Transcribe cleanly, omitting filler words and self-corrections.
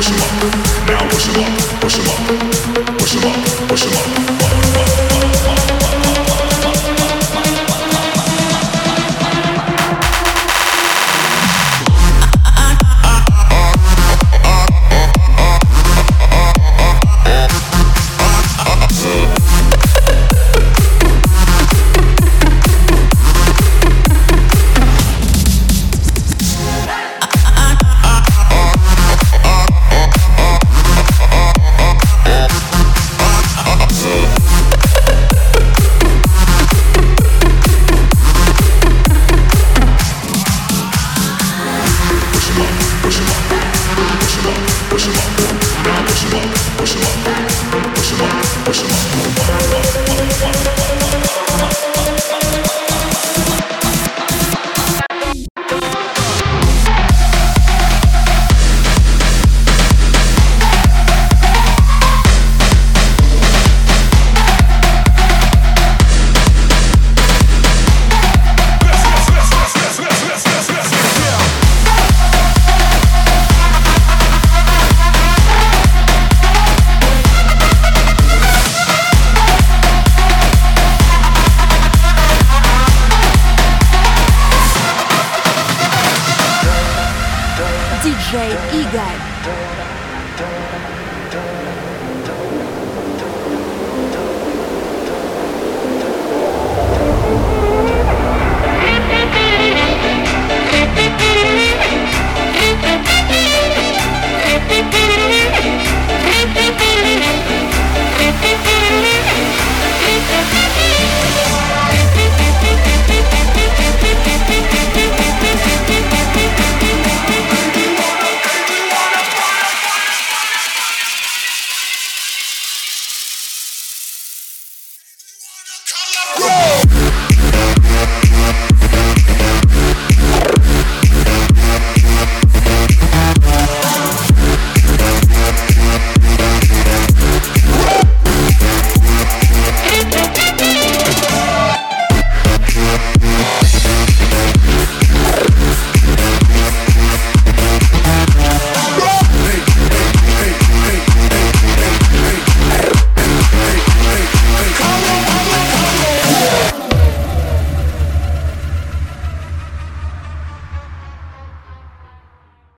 DJ Игорь.